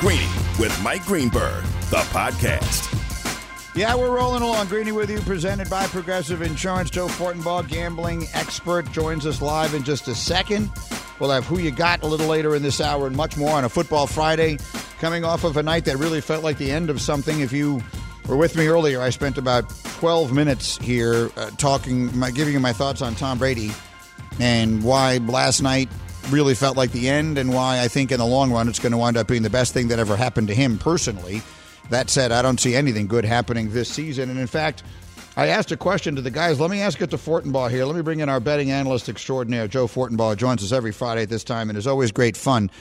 Greeny with Mike Greenberg, the podcast. Yeah, we're rolling along. Greeny with you, presented by Progressive Insurance. Joe Fortenbaugh, gambling expert, joins us live in just a second. We'll have Who You Got a little later in this hour and much more on a Football Friday. Coming off of a night that really felt like the end of something. If you were with me earlier, I spent about 12 minutes here giving you my thoughts on Tom Brady and why last night really felt like the end and why I think in the long run it's going to wind up being the best thing that ever happened to him personally. That said, I don't see anything good happening this season. And in fact, I asked a question to the guys. Let me ask it to Fortenbaugh here. Let me bring in our betting analyst extraordinaire, Joe Fortenbaugh. Joins us every Friday at this time and is always great fun.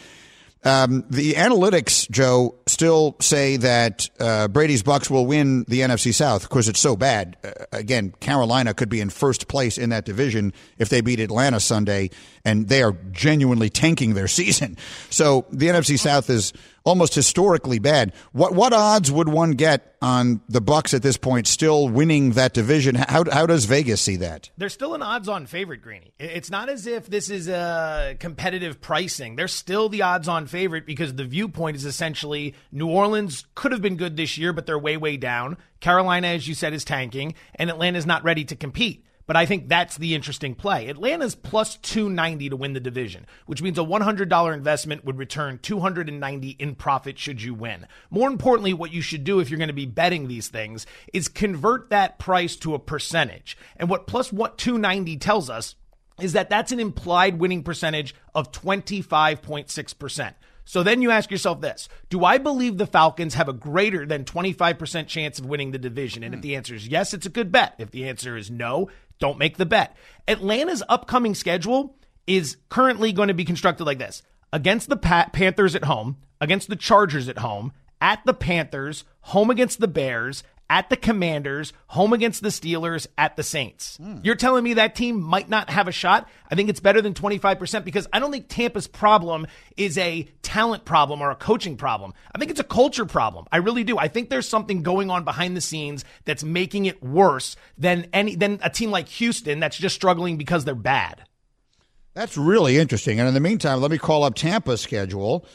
The analytics, Joe, still say that Brady's Bucks will win the NFC South because it's so bad. Again, Carolina could be in first place in that division if they beat Atlanta Sunday, and they are genuinely tanking their season. So the NFC South is almost historically bad. What odds would one get on the Bucks at this point still winning that division? How does Vegas see that? There's still an odds-on favorite, Greeny. It's not as if this is a competitive pricing. They're still the odds-on favorite because the viewpoint is essentially New Orleans could have been good this year, but they're way, way down. Carolina, as you said, is tanking, and Atlanta's not ready to compete. But I think that's the interesting play. Atlanta's plus 290 to win the division, which means a $100 investment would return $290 in profit should you win. More importantly, what you should do if you're going to be betting these things is convert that price to a percentage. And what plus 290 tells us is that that's an implied winning percentage of 25.6%. So then you ask yourself this, do I believe the Falcons have a greater than 25% chance of winning the division? And if the answer is yes, it's a good bet. If the answer is no, don't make the bet. Atlanta's upcoming schedule is currently going to be constructed like this. Against the Panthers at home, against the Chargers at home, at the Panthers, home against the Bears, at the Commanders, home against the Steelers, at the Saints. You're telling me that team might not have a shot? I think it's better than 25% because I don't think Tampa's problem is a talent problem or a coaching problem. I think it's a culture problem. I really do. I think there's something going on behind the scenes that's making it worse than a team like Houston that's just struggling because they're bad. That's really interesting. And in the meantime, let me call up Tampa's schedule.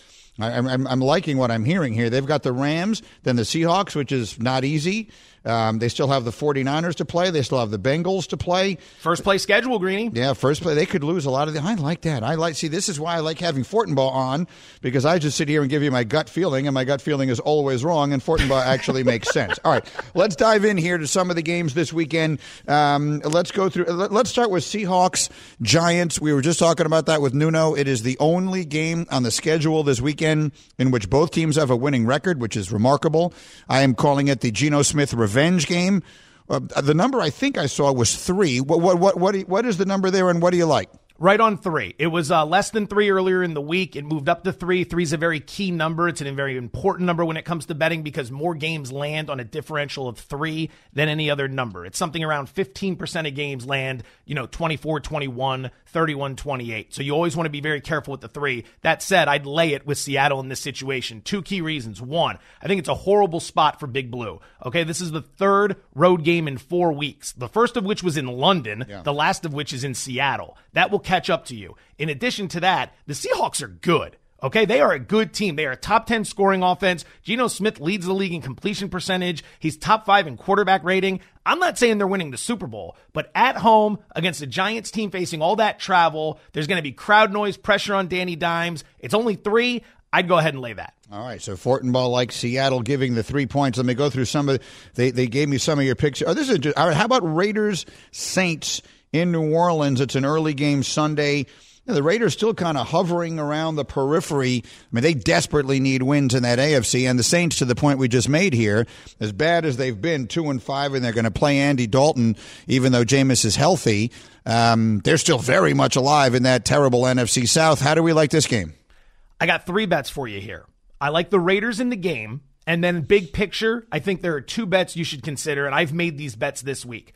I'm liking what I'm hearing here. They've got the Rams, then the Seahawks, which is not easy. They still have the 49ers to play. They still have the Bengals to play. First play schedule, Greeny. Yeah, first play. They could lose a lot of the. I like that. See, this is why I like having Fortenbaugh on, because I just sit here and give you my gut feeling, and my gut feeling is always wrong, and Fortenbaugh actually makes sense. All right, let's dive in here to some of the games this weekend. Let's start with Seahawks, Giants. We were just talking about that with Nuno. It is the only game on the schedule this weekend in which both teams have a winning record, which is remarkable. I am calling it the Geno Smith revenge game. The number I think I saw was 3. What is the number there, and what do you like? Right on 3. It was less than 3 earlier in the week. It moved up to 3. 3 is a very key number. It's a very important number when it comes to betting because more games land on a differential of 3 than any other number. It's something around 15% of games land, 24-21, 31-28. So you always want to be very careful with the 3. That said, I'd lay it with Seattle in this situation. 2 key reasons. 1, I think it's a horrible spot for Big Blue. Okay, this is the 3rd road game in 4 weeks, the first of which was in London, The last of which is in Seattle. That will catch up to you. In addition to that, the Seahawks are good. Okay, they are a good team. They are a top 10 scoring offense. Geno Smith leads the league in completion percentage. He's top 5 in quarterback rating. I'm not saying they're winning the Super Bowl, but at home against the Giants team facing all that travel, there's going to be crowd noise, pressure on Danny Dimes. It's only 3. I'd go ahead and lay that. All right, so Fortenbaugh likes Seattle giving the 3 points. Let me go through some of they gave me some of your picks. How about Raiders Saints? In New Orleans, it's an early game Sunday. The Raiders still kind of hovering around the periphery. I mean, they desperately need wins in that AFC, and the Saints, to the point we just made here, as bad as they've been, 2-5, and they're going to play Andy Dalton, even though Jameis is healthy. They're still very much alive in that terrible NFC South. How do we like this game? I got 3 bets for you here. I like the Raiders in the game, and then big picture, I think there are 2 bets you should consider, and I've made these bets this week.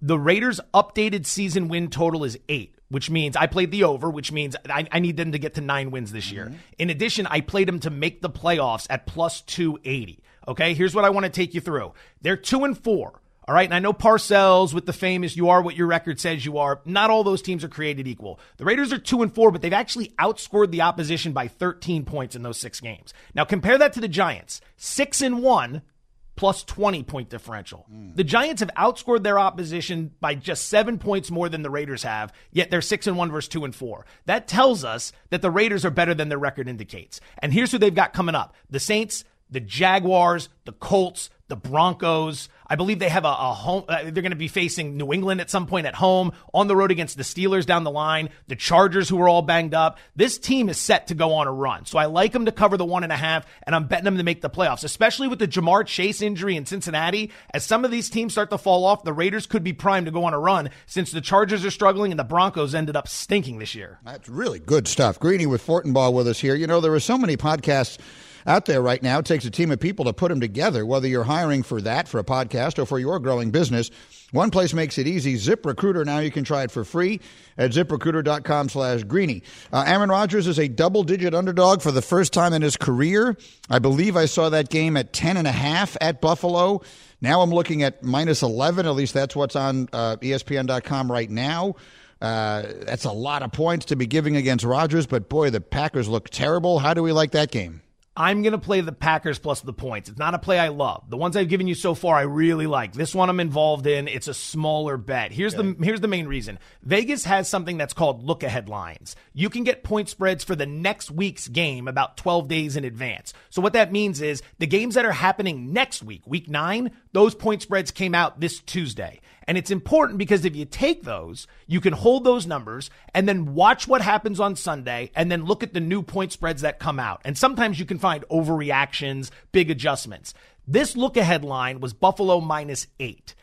The Raiders' updated season win total is 8, which means I played the over, which means I need them to get to 9 wins this year. In addition, I played them to make the playoffs at plus 280. Okay, here's what I want to take you through. They're 2-4. All right, and I know Parcells with the famous "you are what your record says you are." Not all those teams are created equal. The Raiders are 2-4, but they've actually outscored the opposition by 13 points in those 6 games. Now compare that to the Giants, 6-1, plus 20 point differential. The Giants have outscored their opposition by just 7 points more than the Raiders have, yet they're 6-1 versus 2-4. That tells us that the Raiders are better than their record indicates. And here's who they've got coming up: the Saints, the Jaguars, the Colts, the Broncos. I believe they have a home. They're going to be facing New England at some point at home, on the road against the Steelers down the line, the Chargers, who are all banged up. This team is set to go on a run. So I like them to cover the 1.5, and I'm betting them to make the playoffs, especially with the Jamar Chase injury in Cincinnati. As some of these teams start to fall off, the Raiders could be primed to go on a run, since the Chargers are struggling and the Broncos ended up stinking this year. That's really good stuff. Greeny with Fortenbaugh with us here. You know, there are so many podcasts out there right now. It takes a team of people to put them together, whether you're hiring for that, for a podcast, or for your growing business. One place makes it easy, ZipRecruiter. Now you can try it for free at ZipRecruiter.com/Greeny. Aaron Rodgers is a double-digit underdog for the first time in his career. I believe I saw that game at 10.5 at Buffalo. Now I'm looking at -11. At least that's what's on ESPN.com right now. That's a lot of points to be giving against Rodgers, but boy, the Packers look terrible. How do we like that game? I'm going to play the Packers plus the points. It's not a play I love. The ones I've given you so far, I really like. This one I'm involved in. It's a smaller bet. Here's the main reason. Vegas has something that's called look-ahead lines. You can get point spreads for the next week's game about 12 days in advance. So what that means is the games that are happening next week, week 9, those point spreads came out this Tuesday. And it's important because if you take those, you can hold those numbers and then watch what happens on Sunday and then look at the new point spreads that come out. And sometimes you can find overreactions, big adjustments. This look-ahead line was Buffalo -8.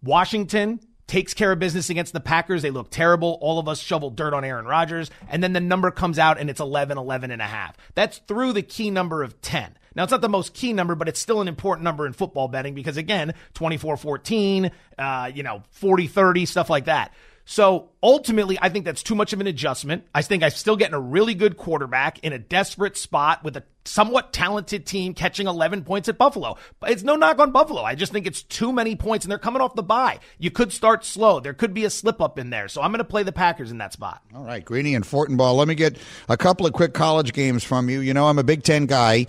Washington takes care of business against the Packers. They look terrible. All of us shoveled dirt on Aaron Rodgers. And then the number comes out and it's 11.5. That's through the key number of 10. Now, it's not the most key number, but it's still an important number in football betting because, again, 24-14, 40-30, stuff like that. So ultimately, I think that's too much of an adjustment. I think I'm still getting a really good quarterback in a desperate spot with a somewhat talented team catching 11 points at Buffalo. But it's no knock on Buffalo. I just think it's too many points, and they're coming off the bye. You could start slow. There could be a slip-up in there. So I'm going to play the Packers in that spot. All right, Greeny and Fortenbaugh. Let me get a couple of quick college games from you. You know, I'm a Big Ten guy.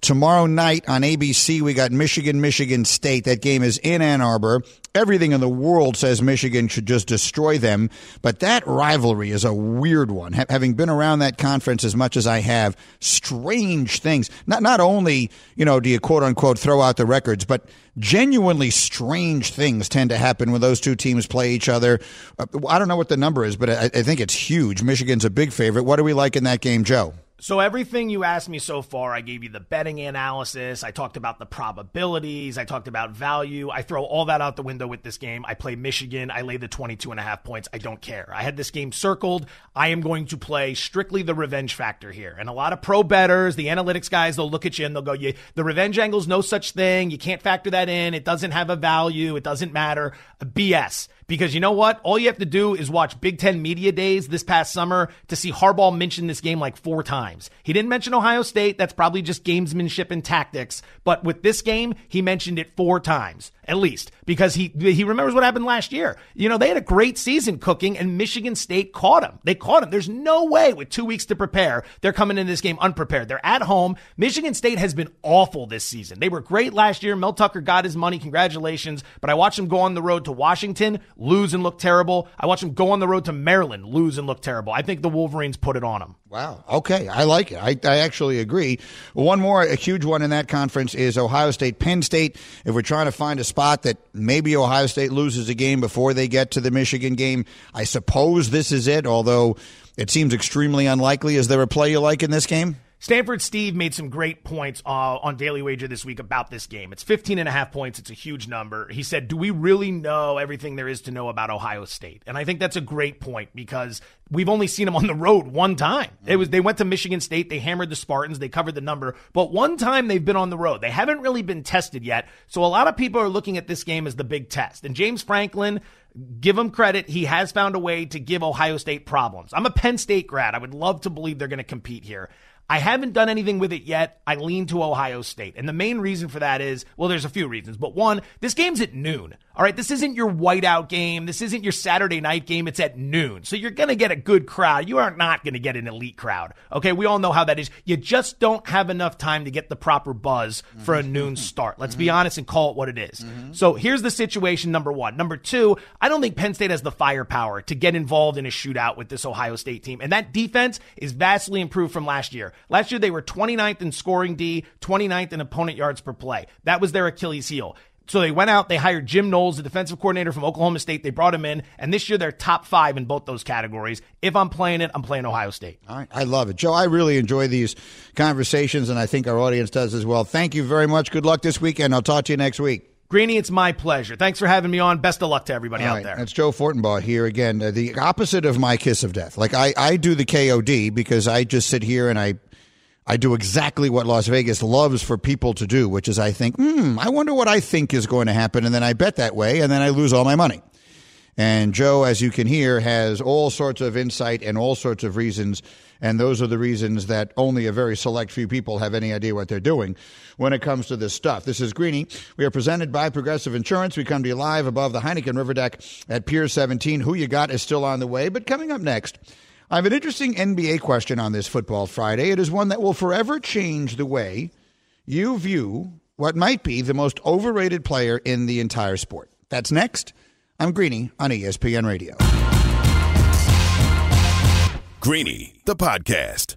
Tomorrow night on ABC, we got Michigan State. That game is in Ann Arbor. Everything in the world says Michigan should just destroy them, but that rivalry is a weird one. Having been around that conference as much as I have, strange things. Not only, do you quote-unquote throw out the records, but genuinely strange things tend to happen when those two teams play each other. I don't know what the number is, but I think it's huge. Michigan's a big favorite. What do we like in that game, Joe? So everything you asked me so far, I gave you the betting analysis. I talked about the probabilities. I talked about value. I throw all that out the window with this game. I play Michigan. I lay the 22.5 points. I don't care. I had this game circled. I am going to play strictly the revenge factor here. And a lot of pro bettors, the analytics guys, they'll look at you and they'll go, the revenge angle's no such thing. You can't factor that in. It doesn't have a value. It doesn't matter. BS. Because you know what? All you have to do is watch Big Ten Media Days this past summer to see Harbaugh mention this game like 4 times. He didn't mention Ohio State. That's probably just gamesmanship and tactics. But with this game, he mentioned it 4 times, at least, because he remembers what happened last year. They had a great season cooking, and Michigan State caught him. They caught him. There's no way with 2 weeks to prepare, they're coming into this game unprepared. They're at home. Michigan State has been awful this season. They were great last year. Mel Tucker got his money. Congratulations. But I watched them go on the road to Washington, lose and look terrible. I watched them go on the road to Maryland, lose and look terrible. I think the Wolverines put it on them. Wow. Okay. I like it. I actually agree. One more, a huge one in that conference is Ohio State, Penn State. If we're trying to find a spot that maybe Ohio State loses a game before they get to the Michigan game, I suppose this is it, although it seems extremely unlikely. Is there a play you like in this game? Stanford Steve made some great points on Daily Wager this week about this game. It's 15.5 points. It's a huge number. He said, do we really know everything there is to know about Ohio State? And I think that's a great point because we've only seen them on the road one time. They went to Michigan State. They hammered the Spartans. They covered the number. But one time they've been on the road. They haven't really been tested yet. So a lot of people are looking at this game as the big test. And James Franklin, give him credit. He has found a way to give Ohio State problems. I'm a Penn State grad. I would love to believe they're going to compete here. I haven't done anything with it yet. I lean to Ohio State. And the main reason for that is, well, there's a few reasons. But one, this game's at noon. All right, this isn't your whiteout game. This isn't your Saturday night game. It's at noon. So you're going to get a good crowd. You are not going to get an elite crowd. Okay, we all know how that is. You just don't have enough time to get the proper buzz for a noon start. Let's be honest and call it what it is. So here's the situation, number one. Number two, I don't think Penn State has the firepower to get involved in a shootout with this Ohio State team. And that defense is vastly improved from last year. Last year, they were 29th in scoring D, 29th in opponent yards per play. That was their Achilles heel. So they went out, they hired Jim Knowles, the defensive coordinator from Oklahoma State. They brought him in, and this year they're top five in both those categories. If I'm playing it, I'm playing Ohio State. All right. I love it. Joe, I really enjoy these conversations, and I think our audience does as well. Thank you very much. Good luck this weekend. I'll talk to you next week. Greeny, it's my pleasure. Thanks for having me on. Best of luck to everybody out there. That's Joe Fortenbaugh here again, the opposite of my kiss of death. Like, I do the KOD because I just sit here and I do exactly what Las Vegas loves for people to do, which is I think, I wonder what I think is going to happen, and then I bet that way, and then I lose all my money. And Joe, as you can hear, has all sorts of insight and all sorts of reasons, and those are the reasons that only a very select few people have any idea what they're doing when it comes to this stuff. This is Greeny. We are presented by Progressive Insurance. We come to you live above the Heineken River Deck at Pier 17. Who You Got is still on the way, but coming up next, I have an interesting NBA question on this Football Friday. It is one that will forever change the way you view what might be the most overrated player in the entire sport. That's next. I'm Greeny on ESPN Radio. Greeny, the podcast.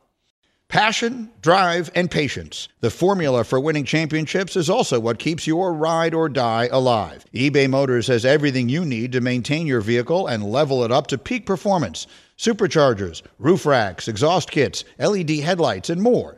Passion, drive, and patience. The formula for winning championships is also what keeps your ride or die alive. eBay Motors has everything you need to maintain your vehicle and level it up to peak performance. Superchargers, roof racks, exhaust kits, LED headlights, and more.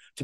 to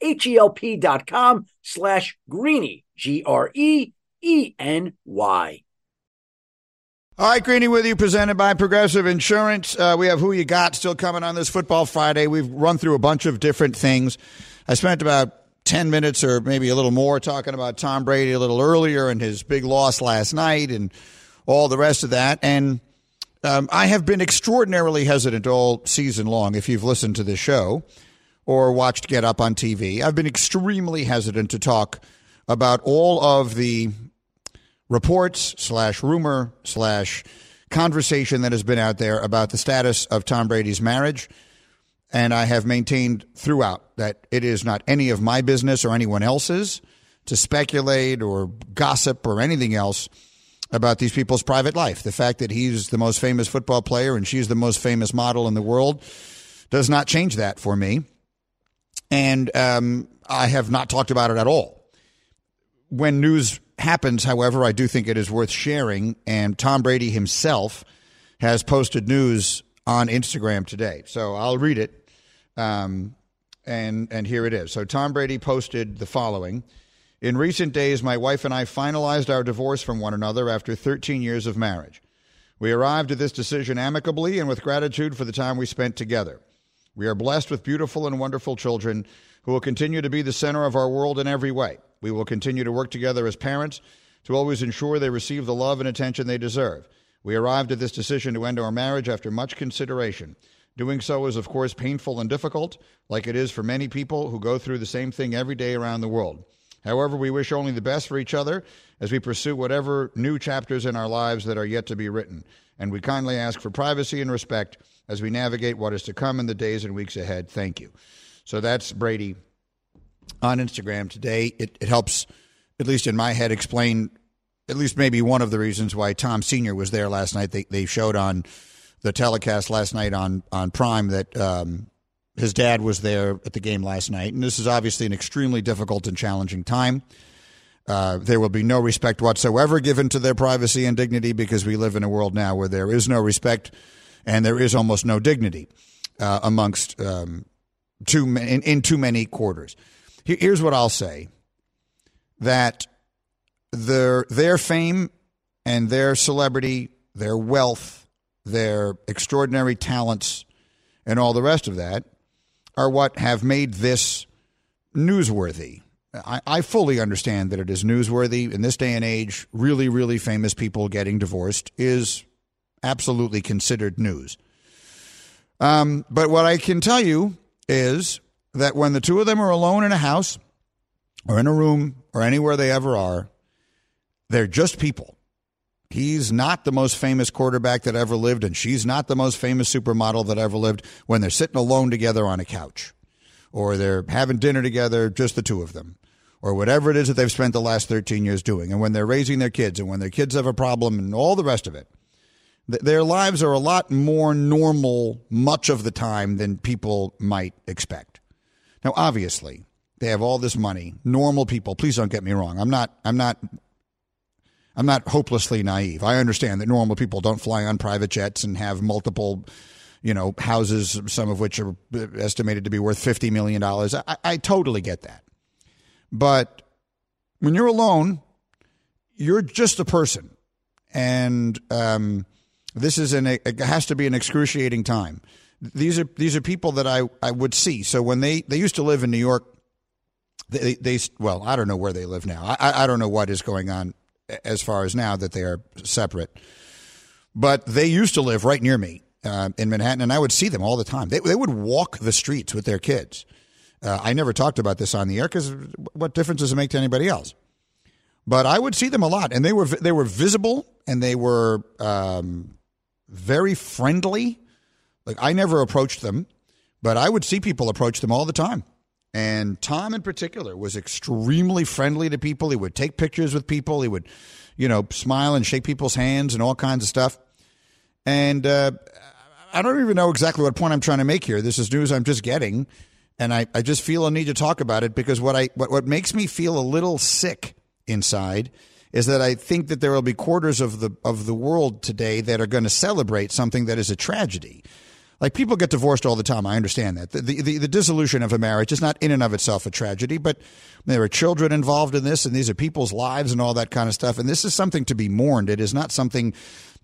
HELP.com/Greeny, Greeny. All right, Greeny with you, presented by Progressive Insurance. We have Who You Got still coming on this Football Friday. We've run through a bunch of different things. I spent about 10 minutes or maybe a little more talking about Tom Brady a little earlier and his big loss last night and all the rest of that. And I have been extraordinarily hesitant all season long, if you've listened to the show or watched Get Up on TV. I've been extremely hesitant to talk about all of the reports / rumor / conversation that has been out there about the status of Tom Brady's marriage. And I have maintained throughout that it is not any of my business or anyone else's to speculate or gossip or anything else about these people's private life. The fact that he's the most famous football player and she's the most famous model in the world does not change that for me. And I have not talked about it at all. When news happens, however, I do think it is worth sharing. And Tom Brady himself has posted news on Instagram today. So I'll read it. And here it is. So Tom Brady posted the following. In recent days, my wife and I finalized our divorce from one another after 13 years of marriage. We arrived at this decision amicably and with gratitude for the time we spent together. We are blessed with beautiful and wonderful children who will continue to be the center of our world in every way. We will continue to work together as parents to always ensure they receive the love and attention they deserve. We arrived at this decision to end our marriage after much consideration. Doing so is, of course, painful and difficult, like it is for many people who go through the same thing every day around the world. However, we wish only the best for each other as we pursue whatever new chapters in our lives that are yet to be written. And we kindly ask for privacy and respect as we navigate what is to come in the days and weeks ahead. Thank you. So that's Brady on Instagram today. It helps, at least in my head, explain at least maybe one of the reasons why Tom Sr. was there last night. They showed on the telecast last night on Prime that his dad was there at the game last night. And this is obviously an extremely difficult and challenging time. There will be no respect whatsoever given to their privacy and dignity because we live in a world now where there is no respect and there is almost no dignity amongst in too many quarters. Here's what I'll say, that their fame and their celebrity, their wealth, their extraordinary talents, and all the rest of that are what have made this newsworthy. I fully understand that it is newsworthy. In this day and age, really, really famous people getting divorced is absolutely considered news. But what I can tell you is that when the two of them are alone in a house or in a room or anywhere they ever are, they're just people. He's not the most famous quarterback that ever lived, and she's not the most famous supermodel that ever lived when they're sitting alone together on a couch or they're having dinner together, just the two of them, or whatever it is that they've spent the last 13 years doing, and when they're raising their kids and when their kids have a problem and all the rest of it. Their lives are a lot more normal much of the time than people might expect. Now, obviously, they have all this money. Normal people, please don't get me wrong. I'm not hopelessly naive. I understand that normal people don't fly on private jets and have multiple, houses, some of which are estimated to be worth $50 million. I totally get that. But when you're alone, you're just a person. And this is it has to be an excruciating time. These are people that I would see. So when they used to live in New York, I don't know where they live now. I don't know what is going on as far as now that they are separate. But they used to live right near me in Manhattan, and I would see them all the time. They would walk the streets with their kids. I never talked about this on the air because what difference does it make to anybody else? But I would see them a lot, and they were visible, and they were very friendly. Like, I never approached them, but I would see people approach them all the time. And Tom, in particular, was extremely friendly to people. He would take pictures with people. He would, smile and shake people's hands and all kinds of stuff. And I don't even know exactly what point I'm trying to make here. This is news I'm just getting, and I just feel a need to talk about it because what makes me feel a little sick inside is that I think that there will be quarters of the world today that are going to celebrate something that is a tragedy. Like, people get divorced all the time. I understand that. The dissolution of a marriage is not in and of itself a tragedy, but there are children involved in this, and these are people's lives and all that kind of stuff. And this is something to be mourned. It is not something.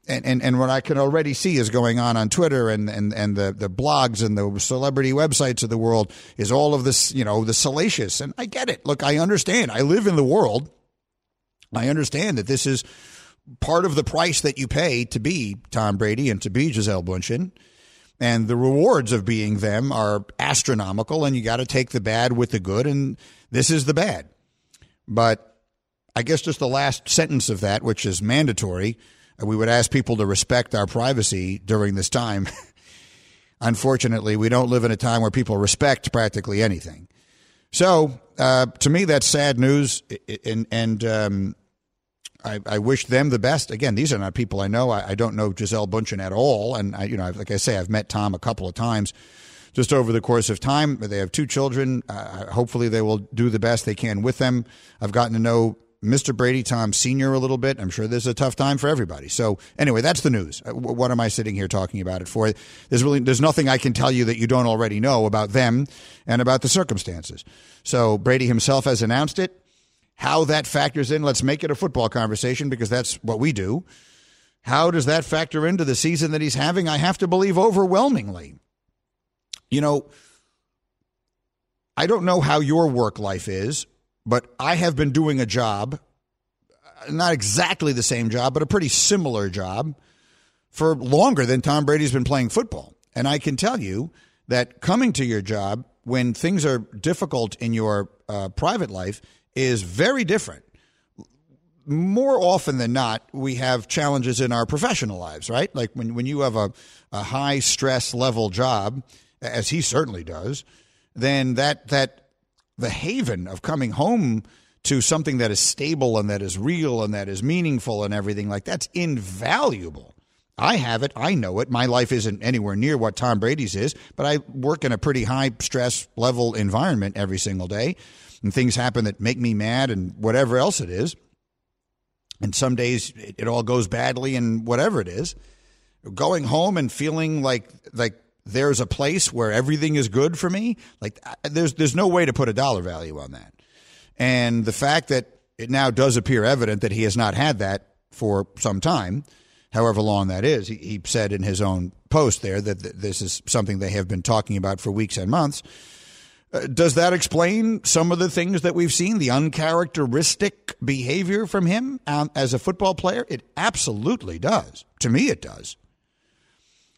And what I can already see is going on Twitter and the blogs and the celebrity websites of the world is all of this, the salacious. And I get it. Look, I understand. I live in the world. I understand that this is part of the price that you pay to be Tom Brady and to be Gisele Bündchen, and the rewards of being them are astronomical, and you got to take the bad with the good, and this is the bad. But I guess just the last sentence of that, which is mandatory, we would ask people to respect our privacy during this time. Unfortunately, we don't live in a time where people respect practically anything. So to me, that's sad news, and I wish them the best. Again, these are not people I know. I don't know Gisele Bündchen at all, and like I say, I've met Tom a couple of times just over the course of time. They have two children. Hopefully, they will do the best they can with them. I've gotten to know Mr. Brady, Tom Sr. a little bit. I'm sure this is a tough time for everybody. So anyway, that's the news. What am I sitting here talking about it for? There's nothing I can tell you that you don't already know about them and about the circumstances. So Brady himself has announced it. How that factors in, let's make it a football conversation because that's what we do. How does that factor into the season that he's having? I have to believe overwhelmingly. You know, I don't know how your work life is, but I have been doing a job, not exactly the same job, but a pretty similar job for longer than Tom Brady's been playing football. And I can tell you that coming to your job when things are difficult in your private life is very different. More often than not, we have challenges in our professional lives, right? Like when you have a high stress level job, as he certainly does, then that the haven of coming home to something that is stable and that is real and that is meaningful and everything like that's invaluable. I have it. I know it. My life isn't anywhere near what Tom Brady's is, but I work in a pretty high stress level environment every single day. And things happen that make me mad and whatever else it is. And some days it all goes badly and whatever it is. Going home and feeling like there's a place where everything is good for me. Like there's no way to put a dollar value on that. And the fact that it now does appear evident that he has not had that for some time, however long that is, he said in his own post there that this is something they have been talking about for weeks and months. Does that explain some of the things that we've seen, the uncharacteristic behavior from him as a football player? It absolutely does. To me, it does.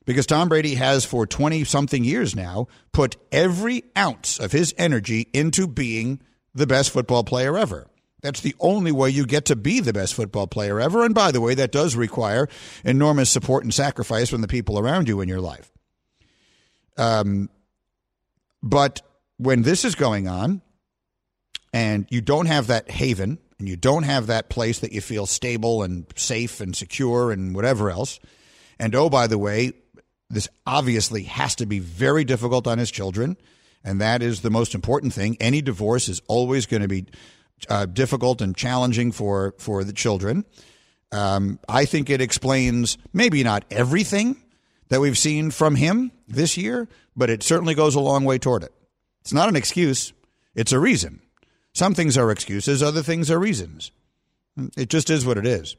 Because Tom Brady has for 20-something years now put every ounce of his energy into being the best football player ever. That's the only way you get to be the best football player ever. And by the way, that does require enormous support and sacrifice from the people around you in your life. But when this is going on and you don't have that haven and you don't have that place that you feel stable and safe and secure and whatever else, and oh, by the way, this obviously has to be very difficult on his children, and that is the most important thing. Any divorce is always going to be difficult and challenging for the children. I think it explains maybe not everything that we've seen from him this year, but it certainly goes a long way toward it. It's not an excuse. It's a reason. Some things are excuses. Other things are reasons. It just is what it is.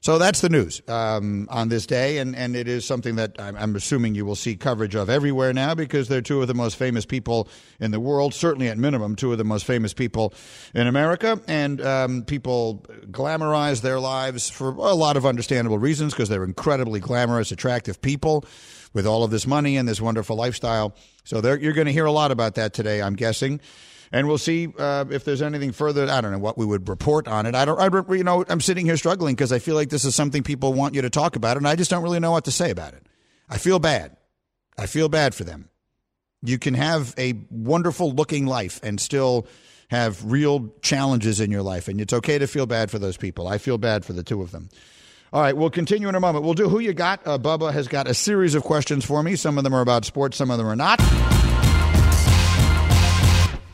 So that's the news on this day. And it is something that I'm assuming you will see coverage of everywhere now because they're two of the most famous people in the world, certainly at minimum, two of the most famous people in America. And people glamorize their lives for a lot of understandable reasons because they're incredibly glamorous, attractive people with all of this money and this wonderful lifestyle. So you're going to hear a lot about that today, I'm guessing. And we'll see if there's anything further. I don't know what we would report on it. I'm sitting here struggling because I feel like this is something people want you to talk about, and I just don't really know what to say about it. I feel bad. I feel bad for them. You can have a wonderful-looking life and still have real challenges in your life, and it's okay to feel bad for those people. I feel bad for the two of them. All right, we'll continue in a moment. We'll do Who You Got. Bubba has got a series of questions for me. Some of them are about sports, some of them are not.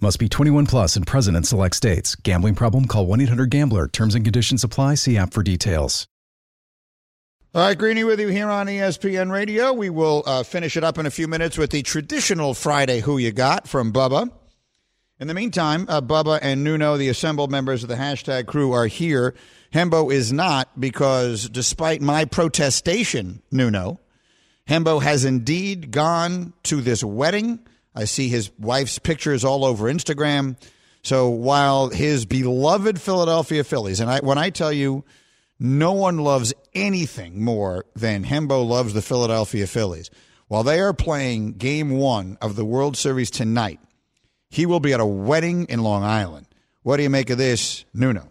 Must be 21 plus and present in select states. Gambling problem? Call 1-800-GAMBLER. Terms and conditions apply. See app for details. All right, Greeny with you here on ESPN Radio. We will finish it up in a few minutes with the traditional Friday Who You Got from Bubba. In the meantime, Bubba and Nuno, the assembled members of the hashtag crew, are here. Hembo is not, because despite my protestation, Nuno, Hembo has indeed gone to this wedding. I see his wife's pictures all over Instagram. So while his beloved Philadelphia Phillies, and when I tell you, no one loves anything more than Hembo loves the Philadelphia Phillies. While they are playing Game 1 of the World Series tonight, he will be at a wedding in Long Island. What do you make of this, Nuno?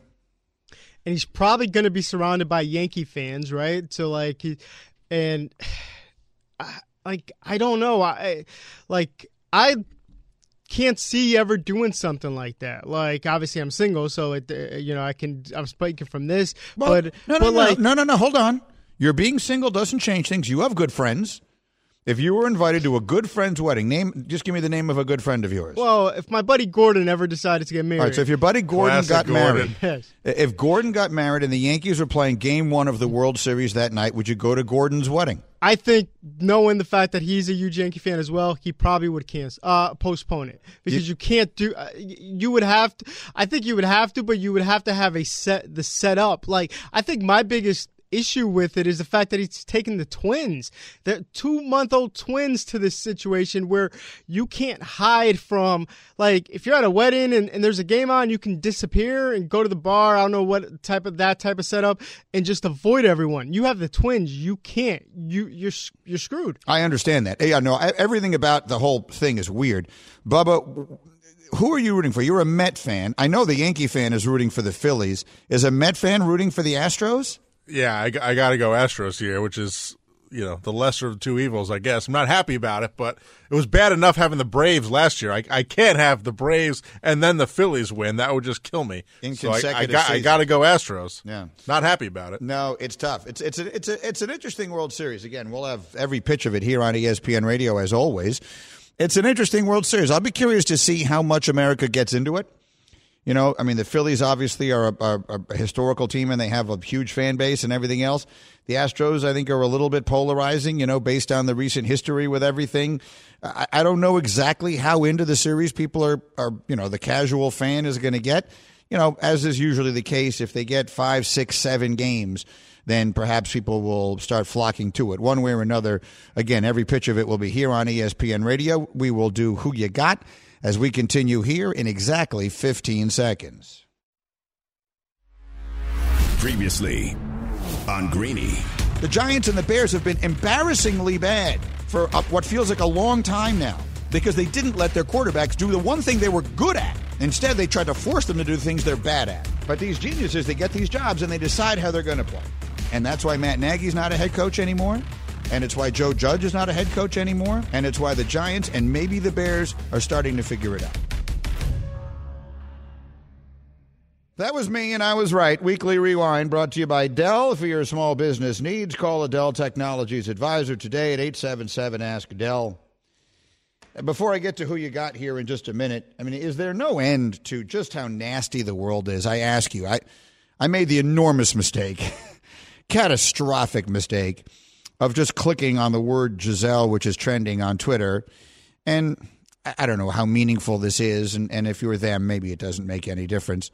And he's probably going to be surrounded by Yankee fans, right? So, like, I don't know. I can't see ever doing something like that. Like, obviously I'm single, so I'm speaking from this. Hold on. Your being single doesn't change things. You have good friends. If you were invited to a good friend's wedding, just give me the name of a good friend of yours. Well, if my buddy Gordon ever decided to get married. All right, so if your buddy Gordon if Gordon got married and the Yankees were playing Game 1 of the World Series that night, would you go to Gordon's wedding? I think, knowing the fact that he's a huge Yankee fan as well, he probably would postpone it, because you can't do. I think you would have to, but you would have to have the setup. Like, I think my biggest issue with it is the fact that he's taking the twins, the 2-month-old twins, to this situation where you can't hide from. Like, if you're at a wedding and there's a game on, you can disappear and go to the bar. I don't know what type of setup, and just avoid everyone. You have the twins, you can't. You're screwed. I understand that. Yeah, no, everything about the whole thing is weird. Bubba, who are you rooting for? You're a Met fan. I know the Yankee fan is rooting for the Phillies. Is a Met fan rooting for the Astros? Yeah, I got to go Astros here, which is, the lesser of two evils, I guess. I'm not happy about it, but it was bad enough having the Braves last year. I can't have the Braves and then the Phillies win. That would just kill me. I got to go Astros. Yeah. Not happy about it. No, it's tough. It's an interesting World Series. Again, we'll have every pitch of it here on ESPN Radio, as always. It's an interesting World Series. I'll be curious to see how much America gets into it. The Phillies obviously are a historical team, and they have a huge fan base and everything else. The Astros, I think, are a little bit polarizing, based on the recent history with everything. I don't know exactly how into the series people are the casual fan is going to get. As is usually the case, if they get 5, 6, 7 games, then perhaps people will start flocking to it one way or another. Again, every pitch of it will be here on ESPN Radio. We will do Who You Got as we continue here in exactly 15 seconds. Previously on Greeny. The Giants and the Bears have been embarrassingly bad for what feels like a long time now, because they didn't let their quarterbacks do the one thing they were good at. Instead, they tried to force them to do things they're bad at. But these geniuses, they get these jobs and they decide how they're going to play. And that's why Matt Nagy's not a head coach anymore. And it's why Joe Judge is not a head coach anymore. And it's why the Giants and maybe the Bears are starting to figure it out. That was me, and I was right. Weekly Rewind brought to you by Dell. For your small business needs, call a Dell Technologies advisor today at 877-ASK-DELL. Before I get to Who You Got here in just a minute, is there no end to just how nasty the world is? I ask you. I made the enormous mistake, catastrophic mistake, of just clicking on the word Gisele, which is trending on Twitter. And I don't know how meaningful this is, and if you were them, maybe it doesn't make any difference.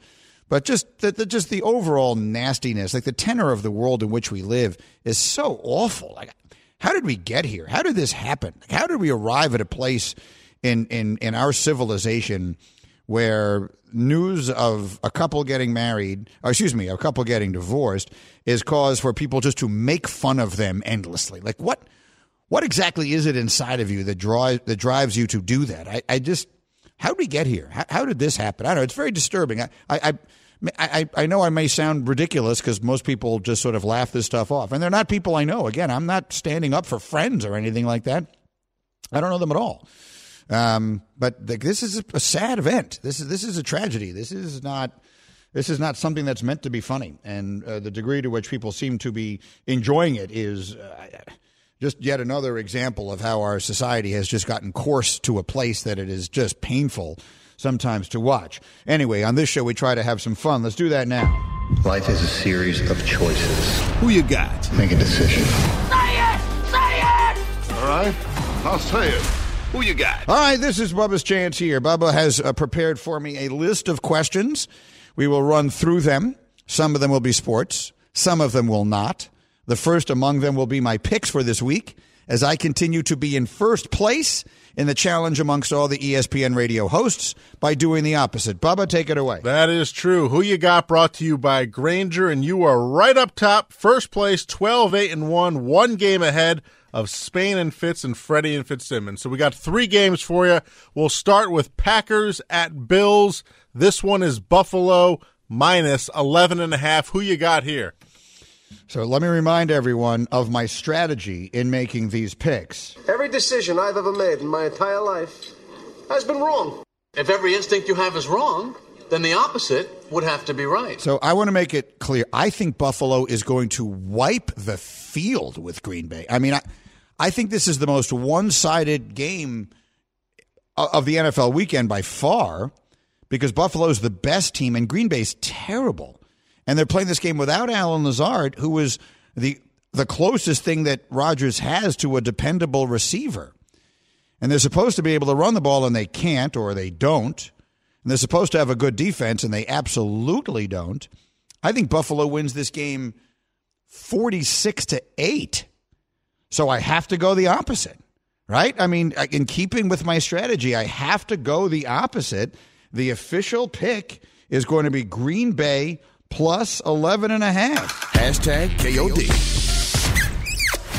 But just the overall nastiness, like the tenor of the world in which we live, is so awful. Like, how did we get here? How did this happen? How did we arrive at a place in our civilization where news of a couple getting divorced is cause for people just to make fun of them endlessly? Like, what exactly is it inside of you that drives you to do that? How did we get here? How did this happen? I don't know. It's very disturbing. I know I may sound ridiculous because most people just sort of laugh this stuff off, and they're not people I know. Again, I'm not standing up for friends or anything like that. I don't know them at all. But this is a sad event. This is a tragedy. This is not something that's meant to be funny. And the degree to which people seem to be enjoying it is just yet another example of how our society has just gotten coarse to a place that it is just painful sometimes to watch. Anyway, on this show, we try to have some fun. Let's do that now. Life is a series of choices. Who you got? Make a decision. Say it! Say it! All right, I'll say it. Who you got? All right, this is Bubba's Chance here. Bubba has prepared for me a list of questions. We will run through them. Some of them will be sports. Some of them will not. The first among them will be my picks for this week, as I continue to be in first place in the challenge amongst all the ESPN radio hosts by doing the opposite. Bubba, take it away. That is true. Who You Got brought to you by Granger, and you are right up top, first place, 12-8-1, one game ahead of Spain and Fitz and Freddie and Fitzsimmons. So we got three games for you. We'll start with Packers at Bills. This one is Buffalo minus 11.5. Who you got here? So let me remind everyone of my strategy in making these picks. Every decision I've ever made in my entire life has been wrong. If every instinct you have is wrong, then the opposite would have to be right. So I want to make it clear. I think Buffalo is going to wipe the field with Green Bay. I mean, I think this is the most one-sided game of the NFL weekend by far, because Buffalo's the best team and Green Bay's terrible. And they're playing this game without Alan Lazard, who is the closest thing that Rodgers has to a dependable receiver. And they're supposed to be able to run the ball, and they can't, or they don't. And they're supposed to have a good defense, and they absolutely don't. I think Buffalo wins this game 46-8. So I have to go the opposite, right? I mean, in keeping with my strategy, I have to go the opposite. The official pick is going to be Green Bay plus 11.5. Hashtag KOD.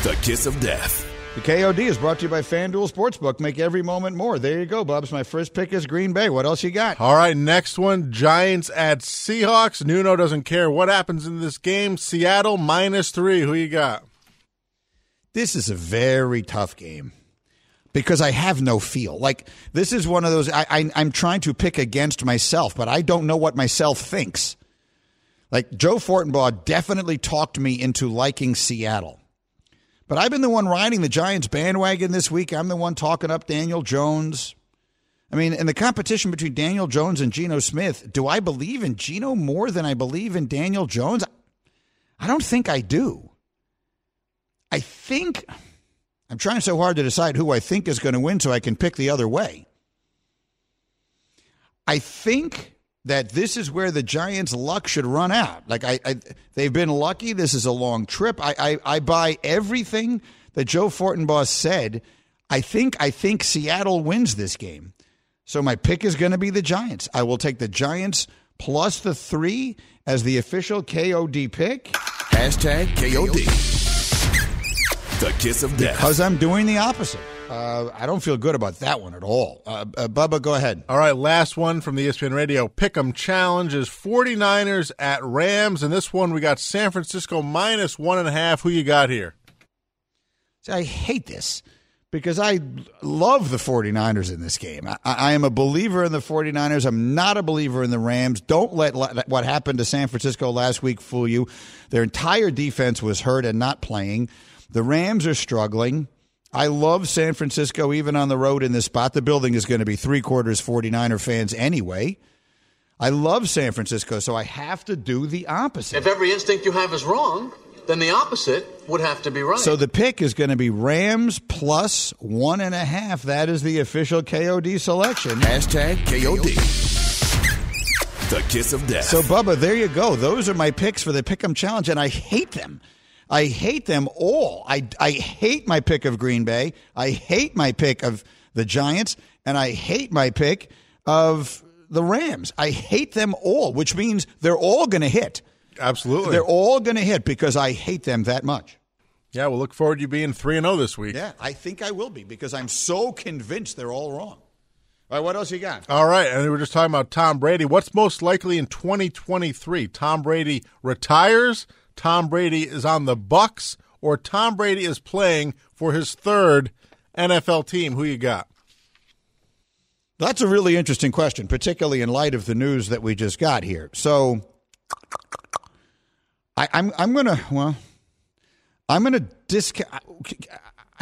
The kiss of death. The KOD is brought to you by FanDuel Sportsbook. Make every moment more. There you go, Bubs. My first pick is Green Bay. What else you got? All right, next one, Giants at Seahawks. Nuno doesn't care what happens in this game. Seattle minus 3. Who you got? This is a very tough game because I have no feel. Like, this is one of those, I'm trying to pick against myself, but I don't know what myself thinks. Like, Joe Fortenbaugh definitely talked me into liking Seattle. But I've been the one riding the Giants bandwagon this week. I'm the one talking up Daniel Jones. I mean, in the competition between Daniel Jones and Geno Smith, do I believe in Geno more than I believe in Daniel Jones? I don't think I do. I think I'm trying so hard to decide who I think is going to win so I can pick the other way. I think that this is where the Giants' luck should run out. Like, they've been lucky. This is a long trip. I buy everything that Joe Fortenbaugh said. I think Seattle wins this game. So my pick is going to be the Giants. I will take the Giants plus the 3 as the official KOD pick. Hashtag KOD. The kiss of death. Because I'm doing the opposite. I don't feel good about that one at all. Bubba, go ahead. All right, last one from the ESPN Radio Pick'em Challenge is 49ers at Rams. And this one, we got San Francisco minus 1.5. Who you got here? See, I hate this because I love the 49ers in this game. I am a believer in the 49ers. I'm not a believer in the Rams. Don't let what happened to San Francisco last week fool you. Their entire defense was hurt and not playing. The Rams are struggling. I love San Francisco, even on the road in this spot. The building is going to be three-quarters 49er fans anyway. I love San Francisco, so I have to do the opposite. If every instinct you have is wrong, then the opposite would have to be right. So the pick is going to be Rams plus 1.5. That is the official KOD selection. Hashtag KOD. The kiss of death. So, Bubba, there you go. Those are my picks for the Pick'em Challenge, and I hate them. I hate them all. I hate my pick of Green Bay. I hate my pick of the Giants, and I hate my pick of the Rams. I hate them all, which means they're all going to hit. Absolutely. They're all going to hit because I hate them that much. Yeah, we'll look forward to you being 3-0 this week. Yeah, I think I will be because I'm so convinced they're all wrong. All right, what else you got? All right, and we were just talking about Tom Brady. What's most likely in 2023? Tom Brady retires, Tom Brady is on the Bucks, or Tom Brady is playing for his third NFL team. Who you got? That's a really interesting question, particularly in light of the news that we just got here. So I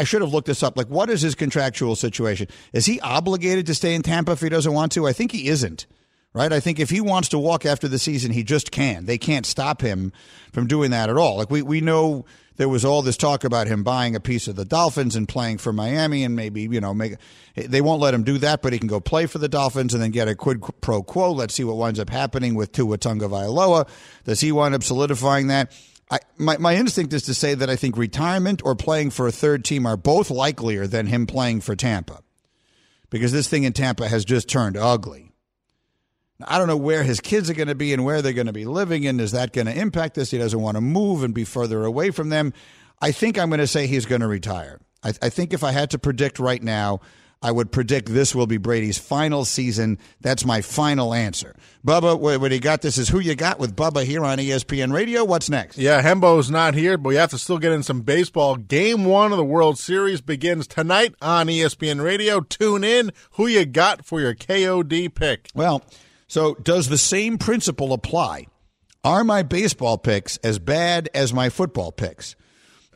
should have looked this up. Like, what is his contractual situation? Is he obligated to stay in Tampa if he doesn't want to? I think he isn't. right? I think if he wants to walk after the season, he just can. They can't stop him from doing that at all. Like we know there was all this talk about him buying a piece of the Dolphins and playing for Miami and maybe, you know, they won't let him do that, but he can go play for the Dolphins and then get a quid pro quo. Let's see what winds up happening with Tua Tungavailoa. Does he wind up solidifying that? My instinct is to say that I think retirement or playing for a third team are both likelier than him playing for Tampa, because this thing in Tampa has just turned ugly. I don't know where his kids are going to be and where they're going to be living, and is that going to impact this? He doesn't want to move and be further away from them. I think I'm going to say he's going to retire. I think if I had to predict right now, I would predict this will be Brady's final season. That's my final answer. Bubba, what he got, this is Who You Got with Bubba here on ESPN Radio. What's next? Yeah, Hembo's not here, but we have to still get in some baseball. Game 1 of the World Series begins tonight on ESPN Radio. Tune in. Who You Got for your KOD pick? Well, so does the same principle apply? Are my baseball picks as bad as my football picks?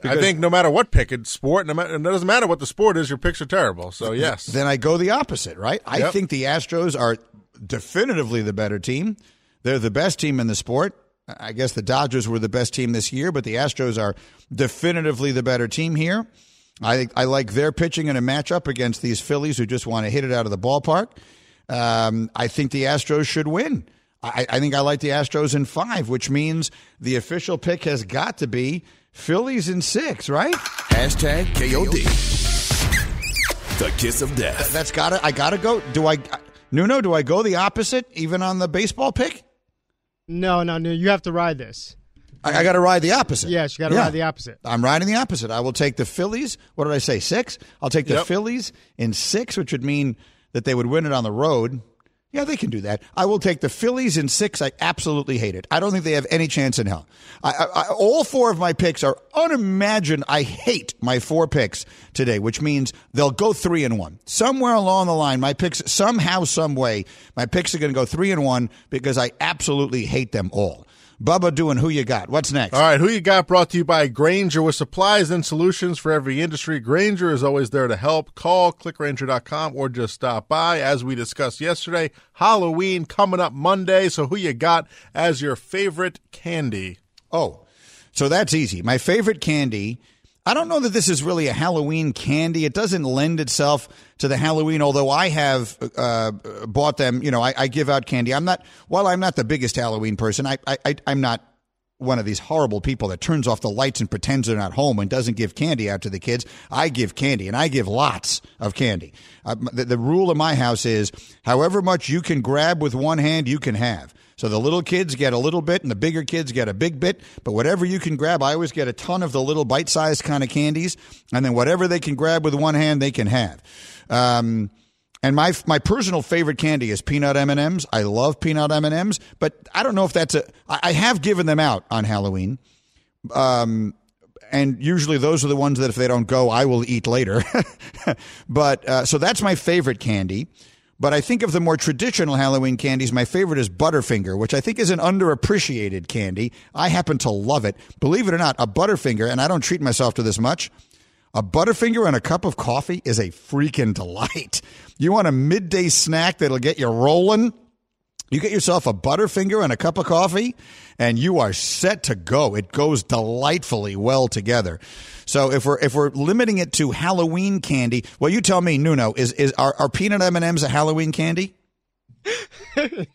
Because I think no matter what pick, it's sport, and it doesn't matter what the sport is, your picks are terrible. So, yes. Then I go the opposite, right? I think the Astros are definitively the better team. They're the best team in the sport. I guess the Dodgers were the best team this year, but the Astros are definitively the better team here. I like their pitching in a matchup against these Phillies who just want to hit it out of the ballpark. I think the Astros should win. I think I like the Astros in 5, which means the official pick has got to be Phillies in 6, right? Hashtag KOD. The kiss of death. That's got to, I got to go. Nuno, do I go the opposite even on the baseball pick? No. You have to ride this. I got to ride the opposite. Yes, you got to ride the opposite. I'm riding the opposite. I will take the Phillies. What did I say? 6? I'll take the Phillies in 6, which would mean that they would win it on the road. Yeah, they can do that. I will take the Phillies in 6. I absolutely hate it. I don't think they have any chance in hell. All 4 of my picks are unimagined. I hate my 4 picks today, which means they'll go 3-1. Somewhere along the line, my picks, somehow, some way, my picks are going to go 3-1 because I absolutely hate them all. Bubba doing Who You Got. What's next? All right, Who You Got brought to you by Granger, with supplies and solutions for every industry. Granger is always there to help. Call clickgranger.com or just stop by. As we discussed yesterday, Halloween coming up Monday, so Who You Got as your favorite candy? Oh, so that's easy. My favorite candy, I don't know that this is really a Halloween candy. It doesn't lend itself to the Halloween, although I have bought them. You know, I give out candy. I'm not the biggest Halloween person, I'm not one of these horrible people that turns off the lights and pretends they're not home and doesn't give candy out to the kids. I give candy, and I give lots of candy. The rule of my house is however much you can grab with one hand, you can have. So the little kids get a little bit and the bigger kids get a big bit, but whatever you can grab, I always get a ton of the little bite-sized kind of candies, and then whatever they can grab with one hand, they can have. And my personal favorite candy is peanut M&Ms. I love peanut M&Ms, but I don't know if that's I have given them out on Halloween. And usually those are the ones that if they don't go, I will eat later. But so that's my favorite candy. But I think of the more traditional Halloween candies, my favorite is Butterfinger, which I think is an underappreciated candy. I happen to love it. Believe it or not, a Butterfinger, and I don't treat myself to this much, a Butterfinger and a cup of coffee is a freaking delight. You want a midday snack that'll get you rolling? You get yourself a Butterfinger and a cup of coffee, and you are set to go. It goes delightfully well together. So if we're limiting it to Halloween candy, well, you tell me, Nuno, are peanut M&Ms a Halloween candy?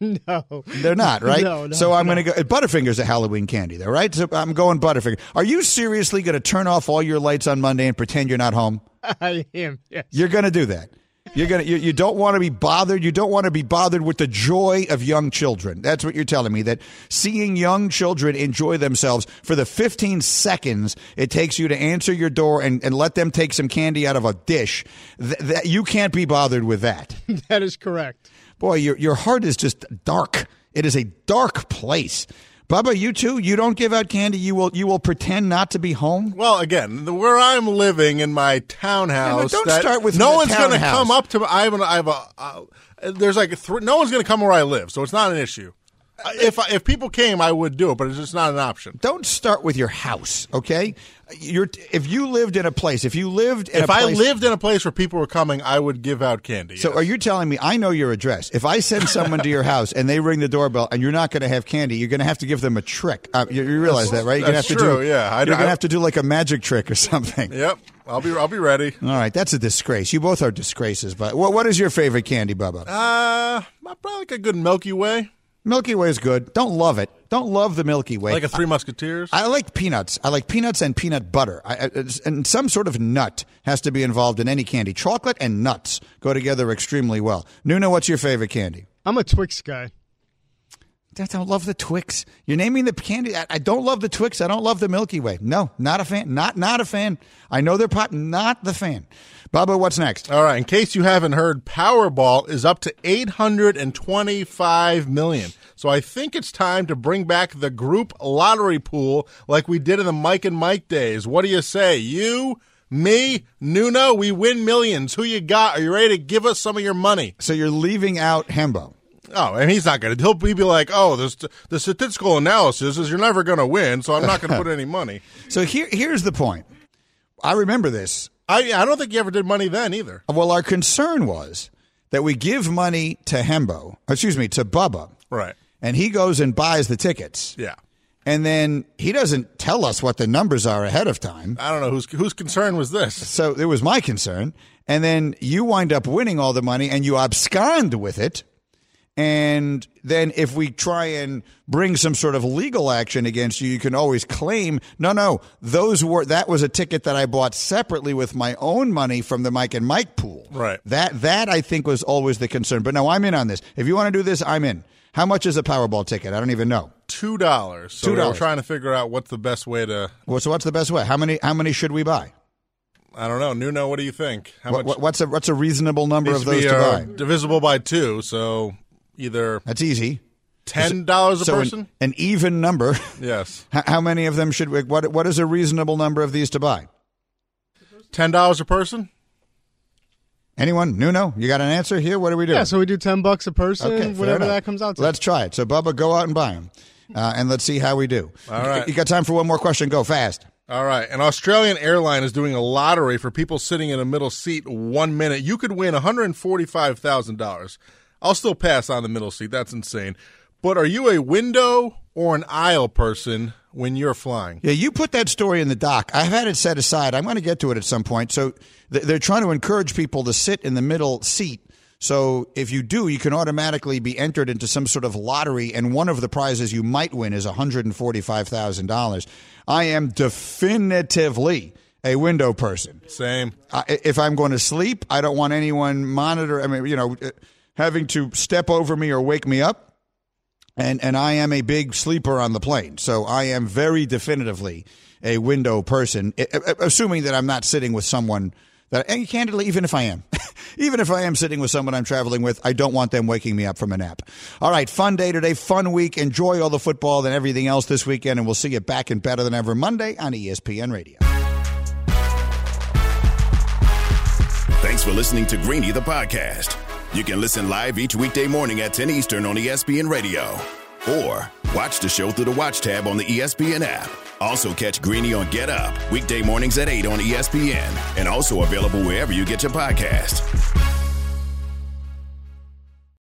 No. They're not, right? No, so I'm going to go. Butterfinger's a Halloween candy, though, right? So I'm going Butterfinger. Are you seriously going to turn off all your lights on Monday and pretend you're not home? I am, yes. You're going to do that. You don't want to be bothered. You don't want to be bothered with the joy of young children. That's what you're telling me, that seeing young children enjoy themselves for the 15 seconds it takes you to answer your door and let them take some candy out of a dish. That you can't be bothered with that. That is correct. Boy, your heart is just dark. It is a dark place. Bubba, you too? You don't give out candy? You will pretend not to be home? Well, again, where I'm living in my townhouse, no, don't start with no one's going to come up to. I have a there's like no one's going to come where I live, so it's not an issue. If people came, I would do it, but it's just not an option. Don't start with your house, okay? If I lived in a place where people were coming, I would give out candy. So yes. Are you telling me I know your address? If I send someone to your house and they ring the doorbell and you're not going to have candy, you're going to have to give them a trick. You realize that, right? You're going to have to do like a magic trick or something. Yep. I'll be ready. All right, that's a disgrace. You both are disgraces. But what is your favorite candy, Bubba? Probably like a good Milky Way. Milky Way is good. Don't love it. Don't love the Milky Way. Like a Three Musketeers? I like peanuts. I like peanuts and peanut butter. And some sort of nut has to be involved in any candy. Chocolate and nuts go together extremely well. Nuno, what's your favorite candy? I'm a Twix guy. I don't love the Twix. You're naming the candy. I don't love the Twix. I don't love the Milky Way. No, not a fan. Not a fan. I know they're pop. Not the fan. Bubba, what's next? All right. In case you haven't heard, Powerball is up to $825 million. So I think it's time to bring back the group lottery pool like we did in the Mike and Mike days. What do you say? You, me, Nuno, we win millions. Who you got? Are you ready to give us some of your money? So you're leaving out Hembo. Oh, and he's not going to. He'll be like, oh, the statistical analysis is you're never going to win, so I'm not going to put any money. So here's the point. I remember this. I don't think you ever did money then either. Well, our concern was that we give money to Bubba. Right. And he goes and buys the tickets. Yeah. And then he doesn't tell us what the numbers are ahead of time. I don't know whose concern was this. So it was my concern. And then you wind up winning all the money and you abscond with it. And then if we try and bring some sort of legal action against you, you can always claim, no, that was a ticket that I bought separately with my own money from the Mike and Mike pool. Right. That I think was always the concern. But no, I'm in on this. If you want to do this, I'm in. How much is a Powerball ticket? I don't even know. $2. So $2. We're trying to figure out what's the best way to. Well, so what's the best way? How many should we buy? I don't know. Nuno, what do you think? What's a reasonable number of those to buy? Divisible by 2, so. Either that's easy. $10 a person? An even number. Yes. How many of them should we? What is a reasonable number of these to buy? $10 a person? Anyone? Nuno, you got an answer here? What do we do? Yeah, so we do $10 a person, okay, whatever that comes out to. Let's try it. So, Bubba, go out and buy them, and let's see how we do. All right. You got time for one more question? Go fast. All right. An Australian airline is doing a lottery for people sitting in a middle seat 1 minute. You could win $145,000. I'll still pass on the middle seat. That's insane. But are you a window or an aisle person when you're flying? Yeah, you put that story in the doc. I've had it set aside. I'm going to get to it at some point. So they're trying to encourage people to sit in the middle seat. So if you do, you can automatically be entered into some sort of lottery, and one of the prizes you might win is $145,000. I am definitively a window person. Same. If I'm going to sleep, I don't want anyone monitor. I mean, you know, having to step over me or wake me up. And I am a big sleeper on the plane. So I am very definitively a window person, assuming that I'm not sitting with someone that, and candidly, even if I am sitting with someone I'm traveling with, I don't want them waking me up from a nap. All right. Fun day today. Fun week. Enjoy all the football and everything else this weekend. And we'll see you back and better than ever Monday on ESPN Radio. Thanks for listening to Greeny, the podcast. You can listen live each weekday morning at 10 Eastern on ESPN Radio. Or watch the show through the Watch tab on the ESPN app. Also catch Greeny on Get Up, weekday mornings at 8 on ESPN. And also available wherever you get your podcasts.